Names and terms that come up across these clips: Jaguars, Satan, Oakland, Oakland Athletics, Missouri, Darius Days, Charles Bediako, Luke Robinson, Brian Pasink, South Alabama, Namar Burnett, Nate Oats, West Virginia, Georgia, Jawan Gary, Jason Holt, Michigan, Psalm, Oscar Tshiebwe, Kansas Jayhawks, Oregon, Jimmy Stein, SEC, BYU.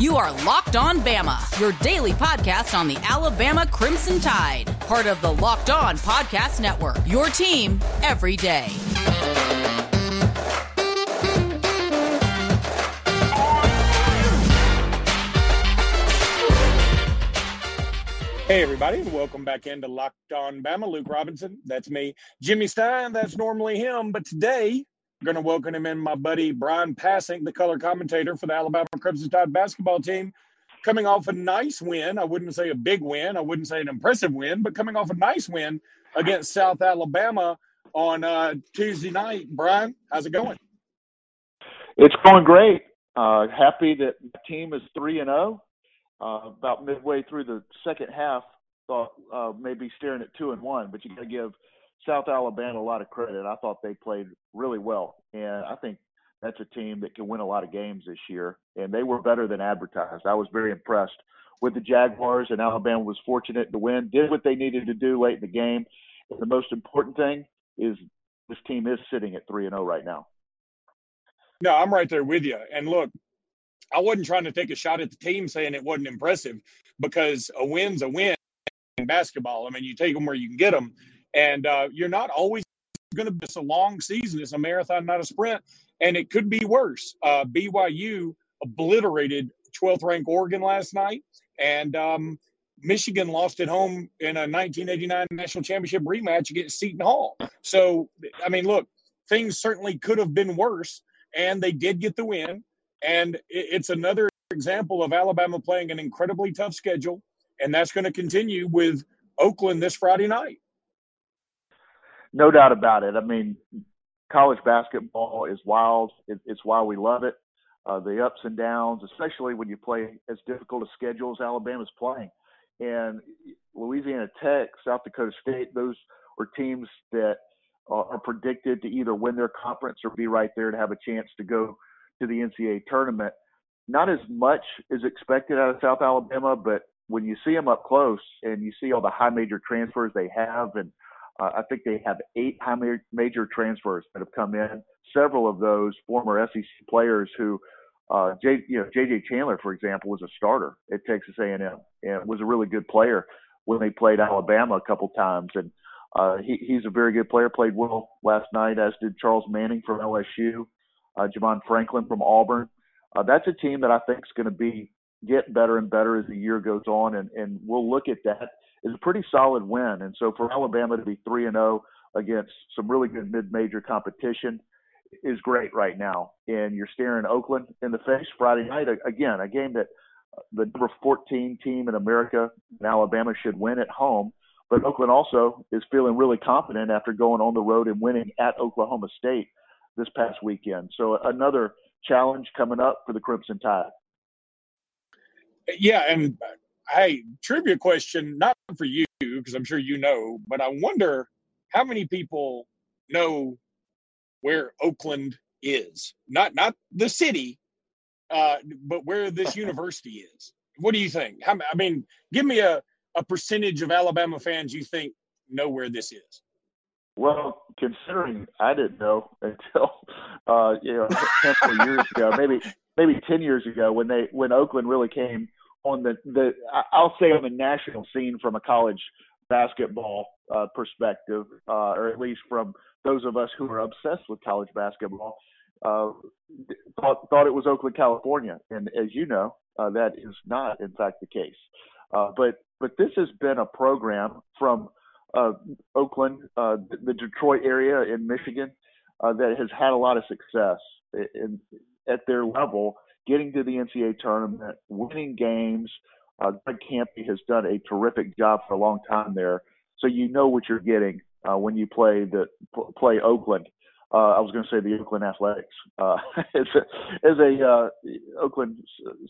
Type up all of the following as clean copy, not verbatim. You are Locked On Bama, your daily podcast on the Alabama Crimson Tide, part of the Locked On Podcast Network, your team every day. Hey, everybody, and welcome back into Locked On Bama. Luke Robinson, that's me. Jimmy Stein, that's normally him. But today, I'm going to welcome him in, my buddy Brian Pasink, the color commentator for the Alabama Crimson Tide basketball team, coming off a nice win. I wouldn't say a big win. I wouldn't say an impressive win, but coming off a nice win against South Alabama on Tuesday night. Brian, how's it going? It's going great. Happy that the team is 3-0. About midway through the second half, thought maybe staring at 2-1, but you got to give South Alabama a lot of credit. I thought they played really well, and I think that's a team that can win a lot of games this year, and they were better than advertised. I was very impressed with the Jaguars, and Alabama was fortunate to win, did what they needed to do late in the game. The most important thing is this team is sitting at 3-0 right now. No, I'm right there with you, and look, I wasn't trying to take a shot at the team saying it wasn't impressive, because a win's a win in basketball. I mean, you take them where you can get them, and you're not always going to miss a long season. It's a marathon, not a sprint, and it could be worse. BYU obliterated 12th-ranked Oregon last night, and Michigan lost at home in a 1989 national championship rematch against Seton Hall. So, I mean, look, things certainly could have been worse, and they did get the win. And it's another example of Alabama playing an incredibly tough schedule, and that's going to continue with Oakland this Friday night. No doubt about it. I mean, college basketball is wild. It's why we love it. The ups and downs, especially when you play as difficult a schedule as Alabama's playing. And Louisiana Tech, South Dakota State, those are teams that are predicted to either win their conference or be right there to have a chance to go to the NCAA tournament. Not as much is expected out of South Alabama, but when you see them up close and you see all the high major transfers they have, and I think they have 8 high major transfers that have come in, several of those former SEC players who, JJ Chandler, for example, was a starter at Texas A&M and was a really good player when they played Alabama a couple times. And he's a very good player, played well last night, as did Charles Manning from LSU. Javon Franklin from Auburn. That's a team that I think is going to get better and better as the year goes on, and we'll look at that. It's a pretty solid win, and so for Alabama to be 3-0 against some really good mid-major competition is great right now. And you're staring Oakland in the face Friday night. Again, a game that the number 14 team in America, in Alabama, should win at home. But Oakland also is feeling really confident after going on the road and winning at Oklahoma State this past weekend. So another challenge coming up for the Crimson Tide. Yeah, and hey, trivia question, not for you, because I'm sure you know, but I wonder how many people know where Oakland is. Not the city, but where this university is. What do you think? I mean, give me a percentage of Alabama fans you think know where this is. Well, considering I didn't know until a couple of years ago, maybe 10 years ago, when Oakland really came on the I'll say on the national scene from a college basketball perspective, or at least from those of us who are obsessed with college basketball, thought it was Oakland, California, and as you know, that is not in fact the case. But this has been a program from Oakland, the Detroit area in Michigan, that has had a lot of success at their level, getting to the NCAA tournament, winning games. Greg Campy has done a terrific job for a long time there, so you know what you're getting when you play Oakland. I was going to say the Oakland Athletics. It's a Oakland,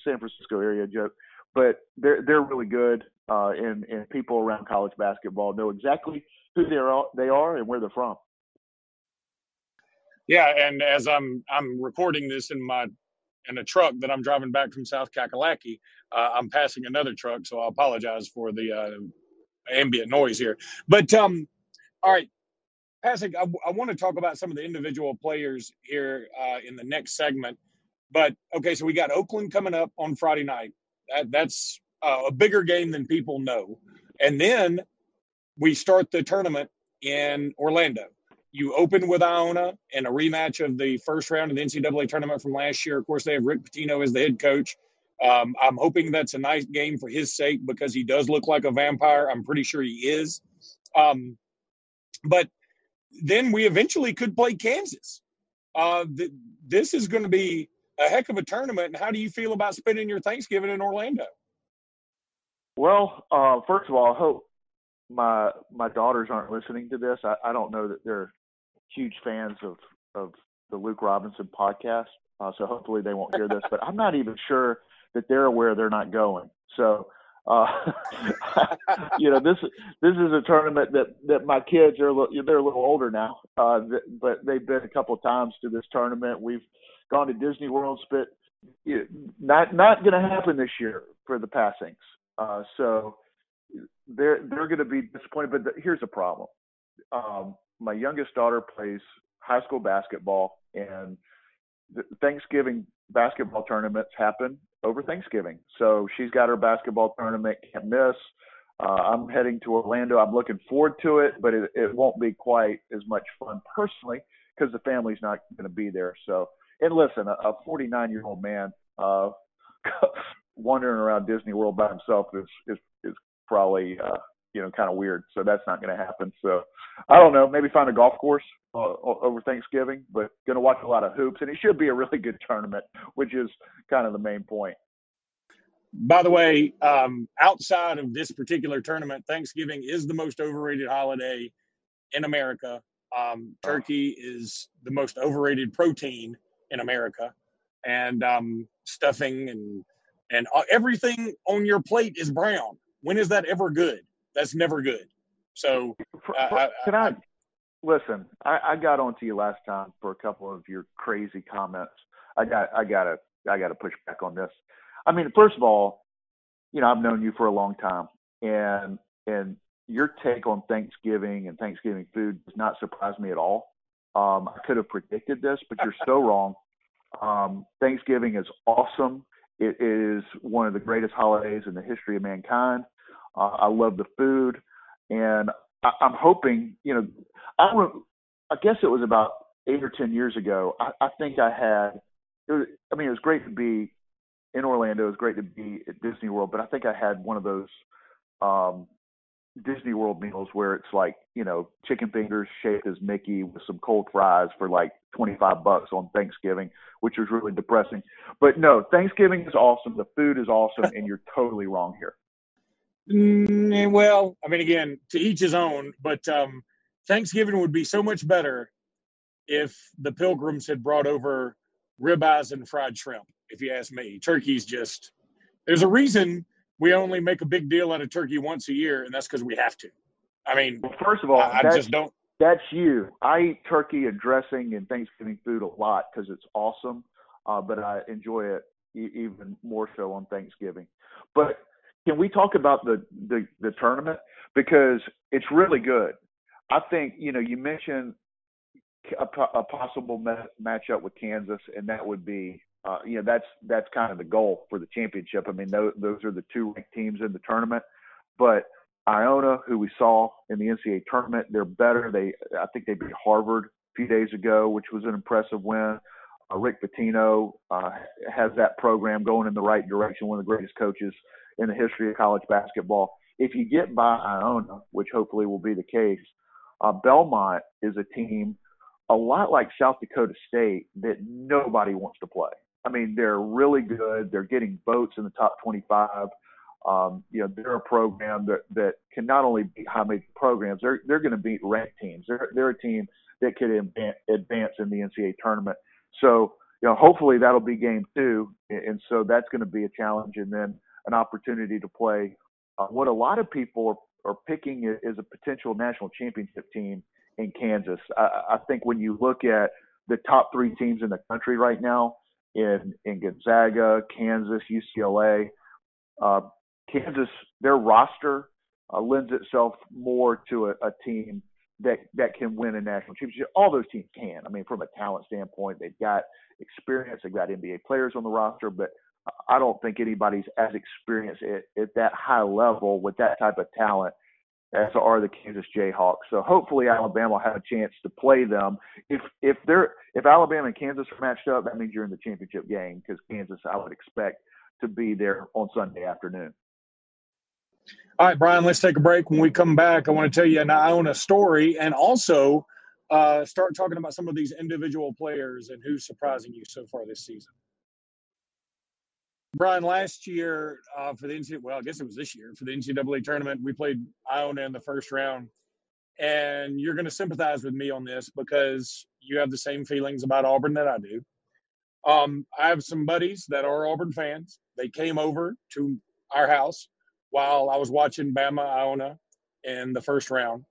San Francisco area joke. But they're really good, and people around college basketball know exactly who they are and where they're from. Yeah, and as I'm recording this in a truck that I'm driving back from South Kakalaki, I'm passing another truck, so I apologize for the ambient noise here. But all right, Pasik, I want to talk about some of the individual players here in the next segment. But, okay, so we got Oakland coming up on Friday night. That's a bigger game than people know. And then we start the tournament in Orlando. You open with Iona and a rematch of the first round of the NCAA tournament from last year. Of course, they have Rick Pitino as the head coach. I'm hoping that's a nice game for his sake because he does look like a vampire. I'm pretty sure he is. But then we eventually could play Kansas. This is going to be a heck of a tournament. And how do you feel about spending your Thanksgiving in Orlando? Well, first of all, I hope my daughters aren't listening to this. I don't know that they're huge fans of the Luke Robinson podcast. So hopefully they won't hear this, but I'm not even sure that they're aware they're not going. So, this is a tournament that my kids are, they're a little older now, but they've been a couple of times to this tournament. We've gone to Disney World, but not going to happen this year for the Pasings. So they're going to be disappointed, but here's the problem. My youngest daughter plays high school basketball, and the Thanksgiving basketball tournaments happen over Thanksgiving. So she's got her basketball tournament, can't miss. I'm heading to Orlando. I'm looking forward to it, but it won't be quite as much fun personally because the family's not going to be there. So, and listen, a 49-year-old man wandering around Disney World by himself is probably kind of weird. So that's not going to happen. So I don't know, maybe find a golf course over Thanksgiving, but going to watch a lot of hoops, and it should be a really good tournament, which is kind of the main point. By the way, outside of this particular tournament, Thanksgiving is the most overrated holiday in America. Turkey is the most overrated protein in America, and stuffing and everything on your plate is brown. When is that ever good? That's never good. So listen, I got on to you last time for a couple of your crazy comments. I gotta push back on this. I mean, first of all, I've known you for a long time, and your take on Thanksgiving and Thanksgiving food does not surprise me at all. I could have predicted this, but you're so wrong. Thanksgiving is awesome. It is one of the greatest holidays in the history of mankind. I love the food, and I'm hoping, I guess it was about 8 or 10 years ago. I think I had, it was great to be in Orlando. It was great to be at Disney World, but I think I had one of those Disney World meals where it's like, chicken fingers shaped as Mickey with some cold fries for like $25 on Thanksgiving, which was really depressing. But no, Thanksgiving is awesome. The food is awesome, and you're totally wrong here. Well, again, to each his own, but Thanksgiving would be so much better if the Pilgrims had brought over ribeyes and fried shrimp, if you ask me. Turkey's just – there's a reason we only make a big deal out of turkey once a year, and that's because we have to. Well, first of all, I just don't – that's you. I eat turkey and dressing and Thanksgiving food a lot because it's awesome, but I enjoy it even more so on Thanksgiving. But – can we talk about the tournament? Because it's really good. I think, you mentioned a possible matchup with Kansas, and that would be, that's kind of the goal for the championship. Those are the two ranked teams in the tournament. But Iona, who we saw in the NCAA tournament, they're better. I think they beat Harvard a few days ago, which was an impressive win. Rick Pitino has that program going in the right direction, one of the greatest coaches in the history of college basketball. If you get by Iona, which hopefully will be the case, Belmont is a team a lot like South Dakota State that nobody wants to play. They're really good. They're getting votes in the top 25. They're a program that can not only beat high-major programs, they're going to beat ranked teams. They're a team that could advance in the NCAA tournament. So, hopefully that'll be game two. And so that's going to be a challenge. And then an opportunity to play what a lot of people are picking is a potential national championship team in Kansas. I think when you look at the top three teams in the country right now in Gonzaga, Kansas, UCLA, Kansas, their roster lends itself more to a team that can win a national championship. All those teams can. From a talent standpoint, they've got experience. They've got NBA players on the roster, but I don't think anybody's as experienced at that high level with that type of talent as are the Kansas Jayhawks. So hopefully Alabama will have a chance to play them. If Alabama and Kansas are matched up, that means you're in the championship game, because Kansas, I would expect to be there on Sunday afternoon. All right, Brian, let's take a break. When we come back, I want to tell you an Iona story, and also start talking about some of these individual players and who's surprising you so far this season. Brian, last year for the NCAA, well, I guess it was this year, for the NCAA tournament, we played Iona in the first round. And you're going to sympathize with me on this because you have the same feelings about Auburn that I do. I have some buddies that are Auburn fans. They came over to our house while I was watching Bama Iona in the first round.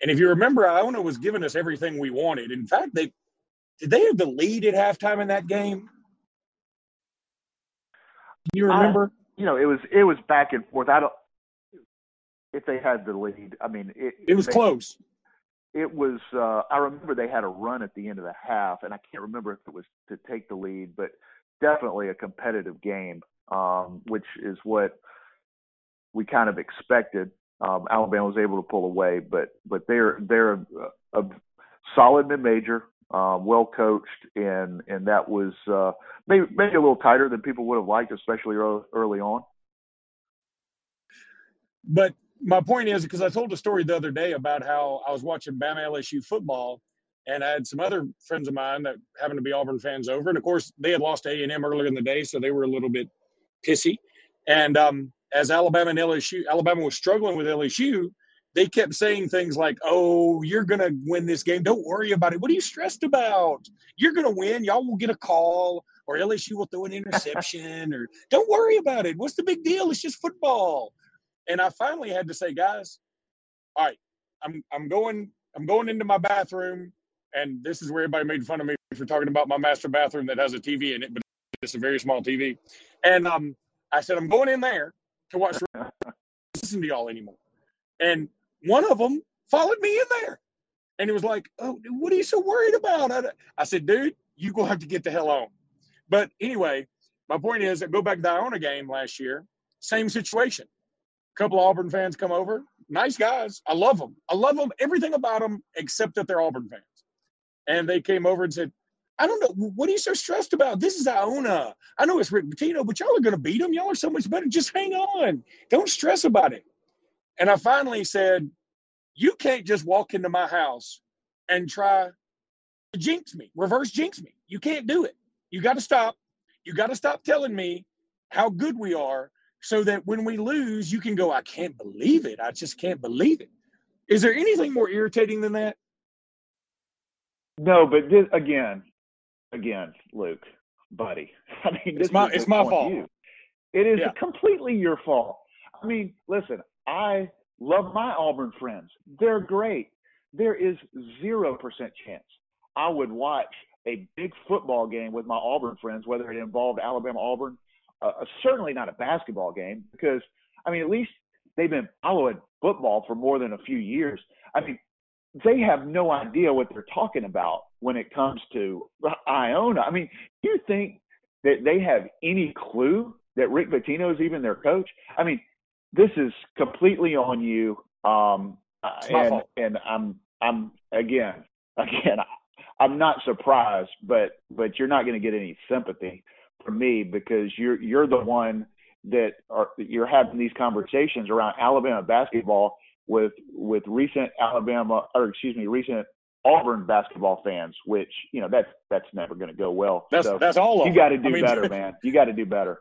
And if you remember, Iona was giving us everything we wanted. In fact, did they have the lead at halftime in that game? Do you remember? It was back and forth. If they had the lead, I mean, it was close. It was. I remember they had a run at the end of the half, and I can't remember if it was to take the lead, but definitely a competitive game, which is what we kind of expected. Alabama was able to pull away, but they're a solid mid-major. Well coached, and that was maybe a little tighter than people would have liked, especially early on. But my point is, because I told a story the other day about how I was watching Bama LSU football, and I had some other friends of mine that happened to be Auburn fans over, and of course they had lost to A&M earlier in the day, so they were a little bit pissy. And as Alabama and LSU, Alabama was struggling with LSU. They kept saying things like, "Oh, you're going to win this game. Don't worry about it. What are you stressed about? You're going to win. Y'all will get a call, or LSU will throw an interception, or don't worry about it. What's the big deal? It's just football." And I finally had to say, "Guys, all right, I'm going into my bathroom," and this is where everybody made fun of me for talking about my master bathroom that has a TV in it, but it's a very small TV. And I said, "I'm going in there to watch. Listen to y'all anymore." And one of them followed me in there. And it was like, "Oh, what are you so worried about?" I said, "Dude, you're going to have to get the hell on." But anyway, my point is, I go back to the Iona game last year, same situation. A couple of Auburn fans come over. Nice guys. I love them. Everything about them except that they're Auburn fans. And they came over and said, "I don't know. What are you so stressed about? This is Iona. I know it's Rick Pitino, but y'all are going to beat them. Y'all are so much better. Just hang on. Don't stress about it." And I finally said, "You can't just walk into my house and try to jinx me, reverse jinx me. You can't do it. You got to stop. You got to stop telling me how good we are so that when we lose, you can go, 'I can't believe it. I just can't believe it.'" Is there anything more irritating than that? No, but this, again, Luke, buddy. I mean, it's my fault. It is completely your fault. I mean, listen. I love my Auburn friends. They're great. There is 0% chance I would watch a big football game with my Auburn friends, whether it involved Alabama-Auburn, certainly not a basketball game, because, I mean, at least they've been following football for more than a few years. I mean, they have no idea what they're talking about when it comes to Iona. I mean, do you think that they have any clue that Rick Pitino is even their coach? I mean, this is completely on you, and I'm again. I'm not surprised, but you're not going to get any sympathy from me because you're the one that you're having these conversations around Alabama basketball with recent Auburn basketball fans, which that's never going to go well. That's all of them. You got to do better, man. You got to do better.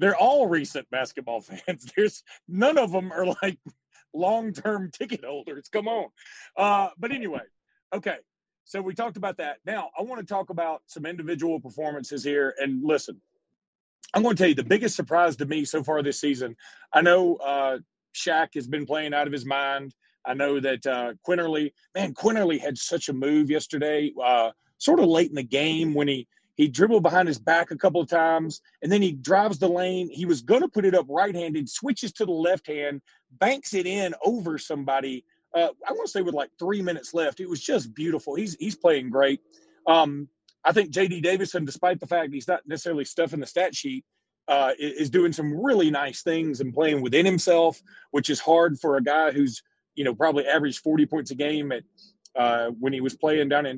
They're all recent basketball fans. None of them are like long-term ticket holders. Come on. But anyway, okay. So we talked about that. Now I want to talk about some individual performances here. And listen, I'm going to tell you the biggest surprise to me so far this season. I know Shaq has been playing out of his mind. I know that Quinterly had such a move yesterday, sort of late in the game when he dribbled behind his back a couple of times, and then he drives the lane. He was going to put it up right-handed, switches to the left hand, banks it in over somebody, I want to say with like 3 minutes left. It was just beautiful. He's playing great. I think J.D. Davison, despite the fact he's not necessarily stuffing the stat sheet, is doing some really nice things and playing within himself, which is hard for a guy who's, you know, probably averaged 40 points a game at when he was playing down at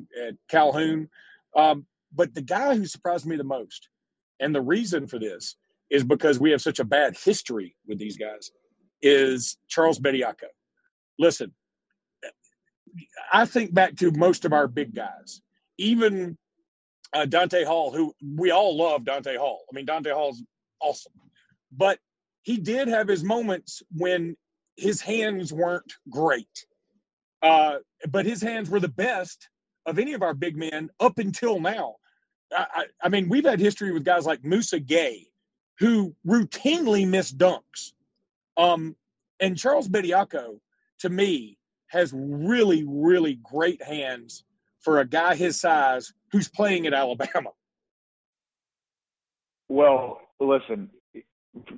Calhoun. But the guy who surprised me the most, and the reason for this is because we have such a bad history with these guys, is Charles Bediako. Listen, I think back to most of our big guys, even Dante Hall, who we all love Dante Hall. I mean, Dante Hall's awesome. But he did have his moments when his hands weren't great. But his hands were the best of any of our big men up until now. I mean, we've had history with guys like Musa Gay, who routinely missed dunks. And Charles Bediako, to me, has really, really great hands for a guy his size who's playing at Alabama. Well, listen,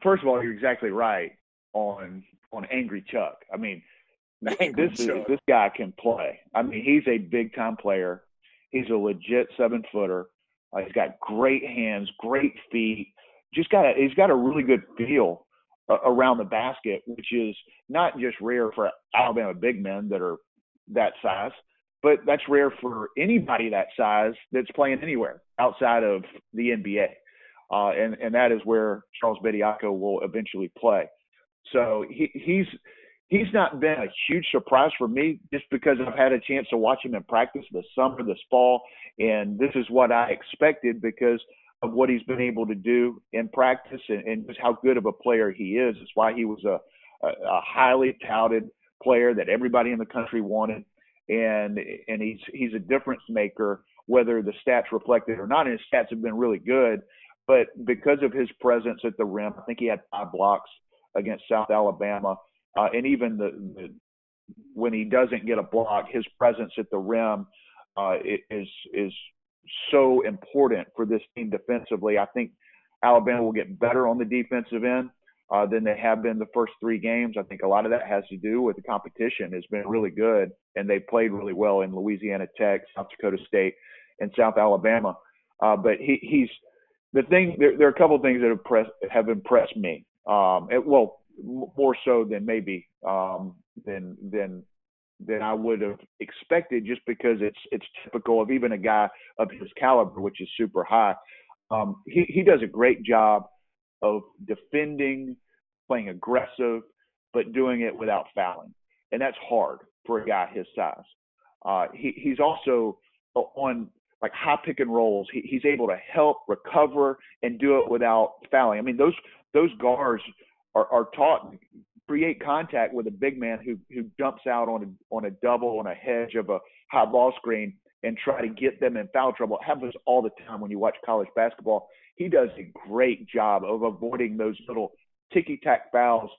first of all, you're exactly right on Angry Chuck. I mean, this guy can play. I mean, he's a big-time player. He's a legit seven-footer. He's got great hands, great feet. He's got a really good feel around the basket, which is not just rare for Alabama big men that are that size, but that's rare for anybody that size that's playing anywhere outside of the NBA. And that is where Charles Bediako will eventually play. So he's not been a huge surprise for me just because I've had a chance to watch him in practice this summer, this fall, and this is what I expected because of what he's been able to do in practice and just how good of a player he is. It's why he was a highly touted player that everybody in the country wanted. And he's a difference maker, whether the stats reflect it or not. And his stats have been really good, but because of his presence at the rim, I think he had 5 blocks against South Alabama. And even when he doesn't get a block, his presence at the rim is so important for this team defensively. I think Alabama will get better on the defensive end than they have been the first 3 games. I think a lot of that has to do with the competition has been really good, and they played really well in Louisiana Tech, South Dakota State, and South Alabama. But he's the thing. There are a couple of things that have impressed me. More so than maybe than I would have expected, just because it's typical of even a guy of his caliber, which is super high. He does a great job of defending, playing aggressive, but doing it without fouling, and that's hard for a guy his size. He's also on like high pick and rolls. He's able to help recover and do it without fouling. I mean, those guards are taught to create contact with a big man who dumps out on a double on a hedge of a high ball screen and try to get them in foul trouble. It happens all the time when you watch college basketball. He does a great job of avoiding those little ticky-tack fouls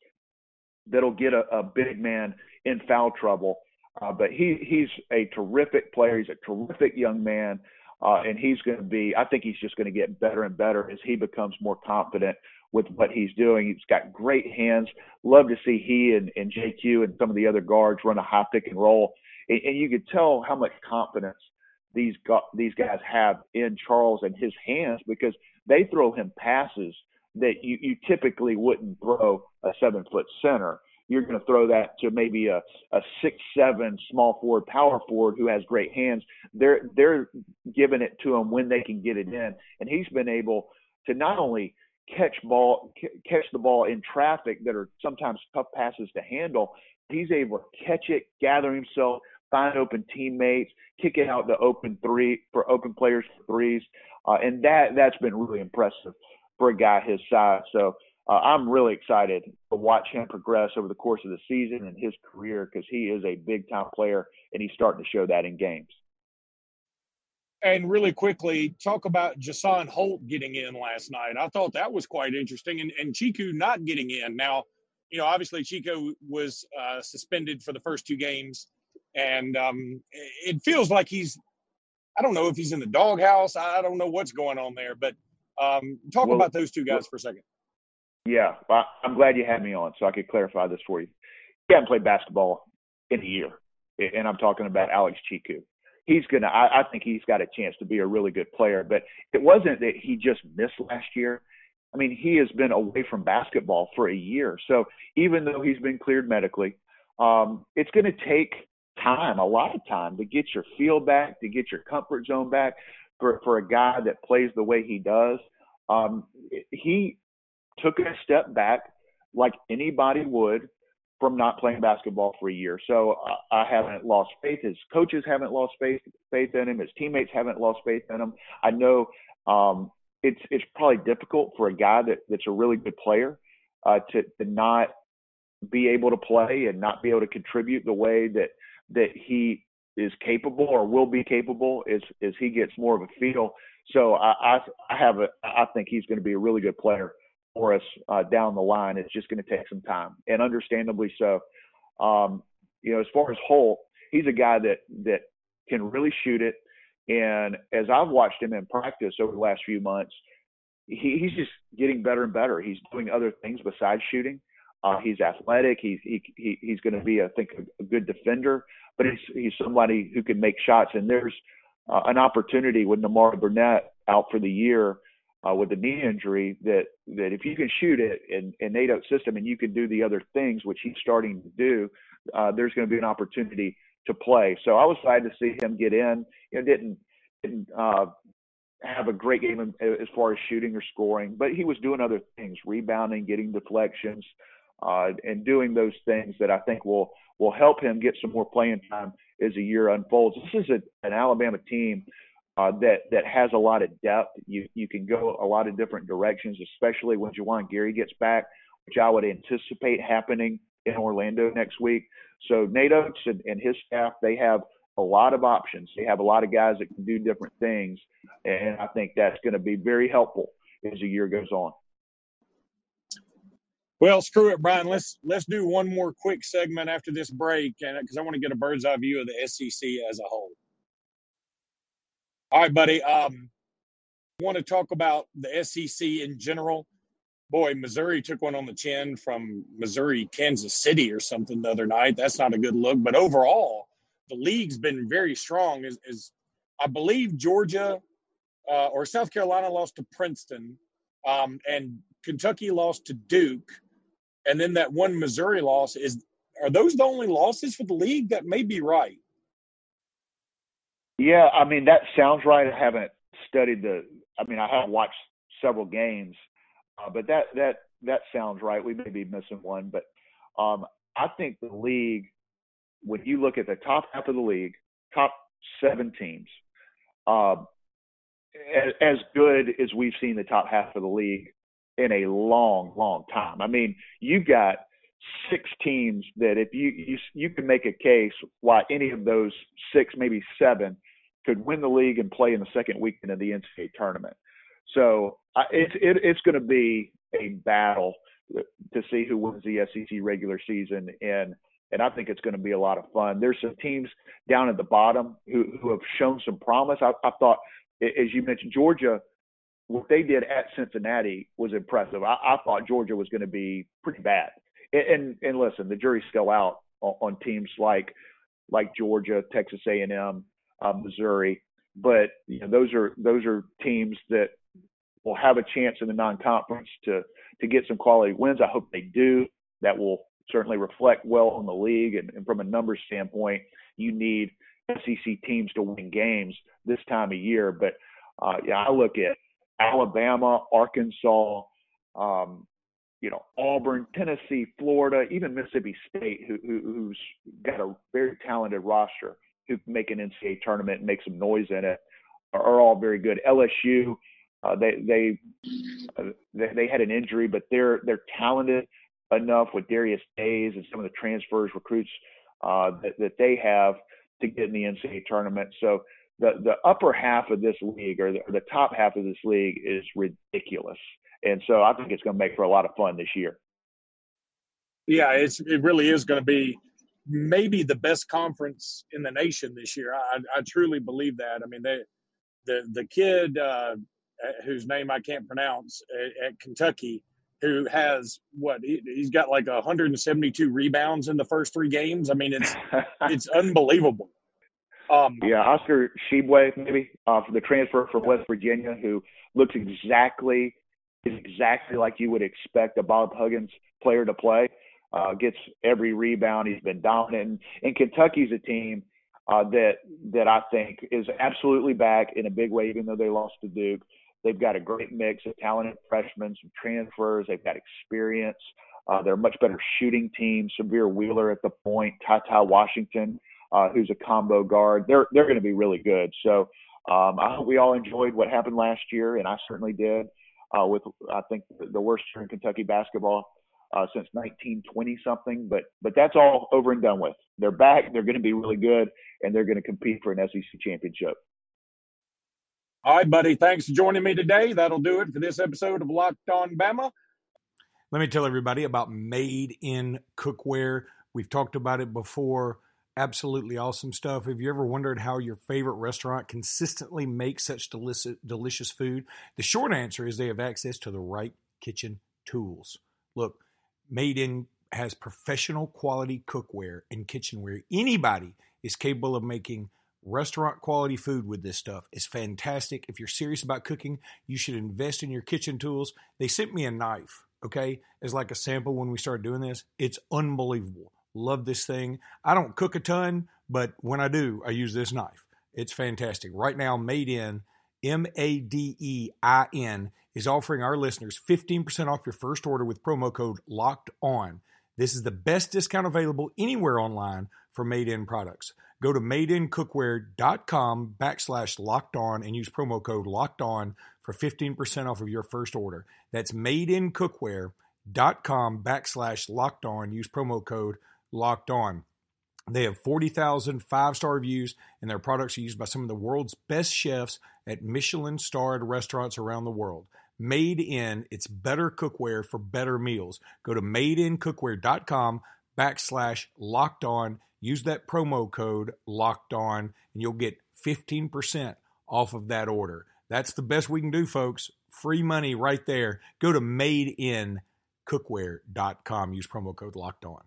that'll get a big man in foul trouble. But he's a terrific player. He's a terrific young man. And I think he's just going to get better and better as he becomes more confident with what he's doing. He's got great hands. Love to see he and JQ and some of the other guards run a high pick and roll. And you could tell how much confidence these guys have in Charles and his hands, because they throw him passes that you typically wouldn't throw a 7-foot center. You're going to throw that to maybe a 6'7" small forward, power forward who has great hands. They're giving it to him when they can get it in, and he's been able to not only catch the ball in traffic that are sometimes tough passes to handle. He's able to catch it, gather himself, find open teammates, kick it out to open players for threes, and that's been really impressive for a guy his size. So. I'm really excited to watch him progress over the course of the season and his career, because he is a big-time player, and he's starting to show that in games. And really quickly, talk about Jason Holt getting in last night. I thought that was quite interesting, and Chiku not getting in. Now, you know, obviously Chiku was suspended for the first 2 games, and it feels like I don't know if he's in the doghouse. I don't know what's going on there, but talk about those 2 guys for a second. Yeah, I'm glad you had me on so I could clarify this for you. He hadn't played basketball in a year, and I'm talking about Alex Chiku. he's going to, I think he's got a chance to be a really good player. But it wasn't that he just missed last year. I mean, he has been away from basketball for a year. So even though he's been cleared medically, it's going to take time, a lot of time, to get your feel back, to get your comfort zone back. For a guy that plays the way he does, he took a step back like anybody would from not playing basketball for a year. So I haven't lost faith. His coaches haven't lost faith in him. His teammates haven't lost faith in him. I know it's probably difficult for a guy that's a really good player to not be able to play and not be able to contribute the way that he is capable or will be capable as he gets more of a feel. So I think he's going to be a really good player for us down the line. It's just going to take some time, and understandably so. As far as Holt, he's a guy that can really shoot it. And as I've watched him in practice over the last few months, he's just getting better and better. He's doing other things besides shooting. He's athletic. He's going to be, I think, a good defender. But he's somebody who can make shots. And there's an opportunity with Namar Burnett out for the year with a knee injury that if you can shoot it in Nate Oats' system and you can do the other things, which he's starting to do, there's going to be an opportunity to play. So I was excited to see him get in. Didn't have a great game as far as shooting or scoring, but he was doing other things, rebounding, getting deflections. And doing those things that I think will help him get some more playing time as the year unfolds. This is an Alabama team that has a lot of depth. You can go a lot of different directions, especially when Jawan Gary gets back, which I would anticipate happening in Orlando next week. So Nate Oats and his staff, they have a lot of options. They have a lot of guys that can do different things, and I think that's going to be very helpful as the year goes on. Well, screw it, Brian. Let's do one more quick segment after this break, because I want to get a bird's eye view of the SEC as a whole. All right, buddy. I want to talk about the SEC in general. Boy, Missouri took one on the chin from Missouri, Kansas City or something the other night. That's not a good look. But overall, the league's been very strong. Is I believe Georgia or South Carolina lost to Princeton, and Kentucky lost to Duke. And then that one Missouri loss, are those the only losses for the league? That may be right. Yeah, I mean, that sounds right. I haven't studied I have watched several games, but that sounds right. We may be missing one, but I think the league, when you look at the top half of the league, top seven teams, as good as we've seen the top half of the league in a long, long time. I mean, you've got six teams that if you can make a case why any of those six, maybe seven, could win the league and play in the second weekend of the NCAA tournament. So it's going to be a battle to see who wins the SEC regular season, and I think it's going to be a lot of fun. There's some teams down at the bottom who have shown some promise. I thought, as you mentioned, Georgia, what they did at Cincinnati was impressive. I thought Georgia was going to be pretty bad. And listen, the jury's still out on teams like Georgia, Texas A&M, Missouri. But those are teams that will have a chance in the non-conference to get some quality wins. I hope they do. That will certainly reflect well on the league. And from a numbers standpoint, you need SEC teams to win games this time of year. But I look at Alabama, Arkansas, Auburn, Tennessee, Florida, even Mississippi State, who's got a very talented roster, who can make an NCAA tournament and make some noise in it, are all very good. LSU, they had an injury, but they're talented enough with Darius Days and some of the transfers, recruits that they have to get in the NCAA tournament. So the upper half of this league, or the top half of this league, is ridiculous. And so I think it's going to make for a lot of fun this year. Yeah, it really is going to be maybe the best conference in the nation this year. I truly believe that. I mean, the kid whose name I can't pronounce at Kentucky, who has he's got like 172 rebounds in the first three games. I mean, it's unbelievable. Oscar Tshiebwe, maybe, for the transfer from West Virginia, who looks exactly like you would expect a Bob Huggins player to play. Gets every rebound. He's been dominant. And Kentucky's a team that I think is absolutely back in a big way, even though they lost to Duke. They've got a great mix of talented freshmen, some transfers. They've got experience. They're a much better shooting team. Shabir Wheeler at the point, Ty Washington, who's a combo guard. They're going to be really good. So I hope we all enjoyed what happened last year, and I certainly did, with, I think, the worst year in Kentucky basketball since 1920-something. But that's all over and done with. They're back. They're going to be really good, and they're going to compete for an SEC championship. All right, buddy. Thanks for joining me today. That'll do it for this episode of Locked On Bama. Let me tell everybody about Made In Cookware. We've talked about it before. Absolutely awesome stuff. Have you ever wondered how your favorite restaurant consistently makes such delicious food? The short answer is they have access to the right kitchen tools. Look, Made In has professional quality cookware and kitchenware. Anybody is capable of making restaurant quality food with this stuff. It's fantastic. If you're serious about cooking, you should invest in your kitchen tools. They sent me a knife, okay, as like a sample when we started doing this. It's unbelievable. Love this thing. I don't cook a ton, but when I do, I use this knife. It's fantastic. Right now, Made In, MADEIN, is offering our listeners 15% off your first order with promo code LOCKEDON. This is the best discount available anywhere online for Made In products. Go to madeincookware.com/LockedOn and use promo code LOCKEDON for 15% off of your first order. That's madeincookware.com/LockedOn. Use promo code LOCKEDON. They have 40,000 five-star reviews, and their products are used by some of the world's best chefs at Michelin-starred restaurants around the world. Made In, it's better cookware for better meals. Go to madeincookware.com/LockedOn. Use that promo code LOCKEDON, and you'll get 15% off of that order. That's the best we can do, folks. Free money right there. Go to madeincookware.com. Use promo code LOCKEDON.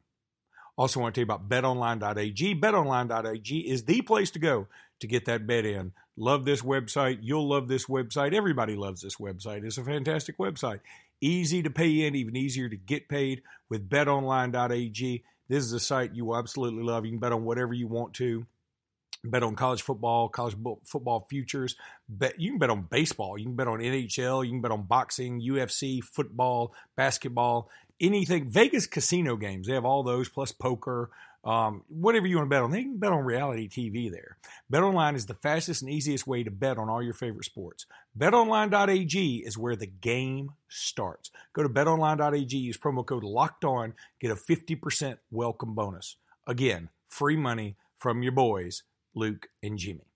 Also want to tell you about betonline.ag. Betonline.ag is the place to go to get that bet in. Love this website. You'll love this website. Everybody loves this website. It's a fantastic website. Easy to pay in, even easier to get paid with betonline.ag. This is a site you will absolutely love. You can bet on whatever you want to. Bet on college football futures. You can bet on baseball. You can bet on NHL. You can bet on boxing, UFC, football, basketball, anything. Vegas casino games, they have all those, plus poker. Whatever you want to bet on, they can bet on reality TV there. BetOnline is the fastest and easiest way to bet on all your favorite sports. BetOnline.ag is where the game starts. Go to BetOnline.ag, use promo code LOCKEDON, get a 50% welcome bonus. Again, free money from your boys, Luke and Jimmy.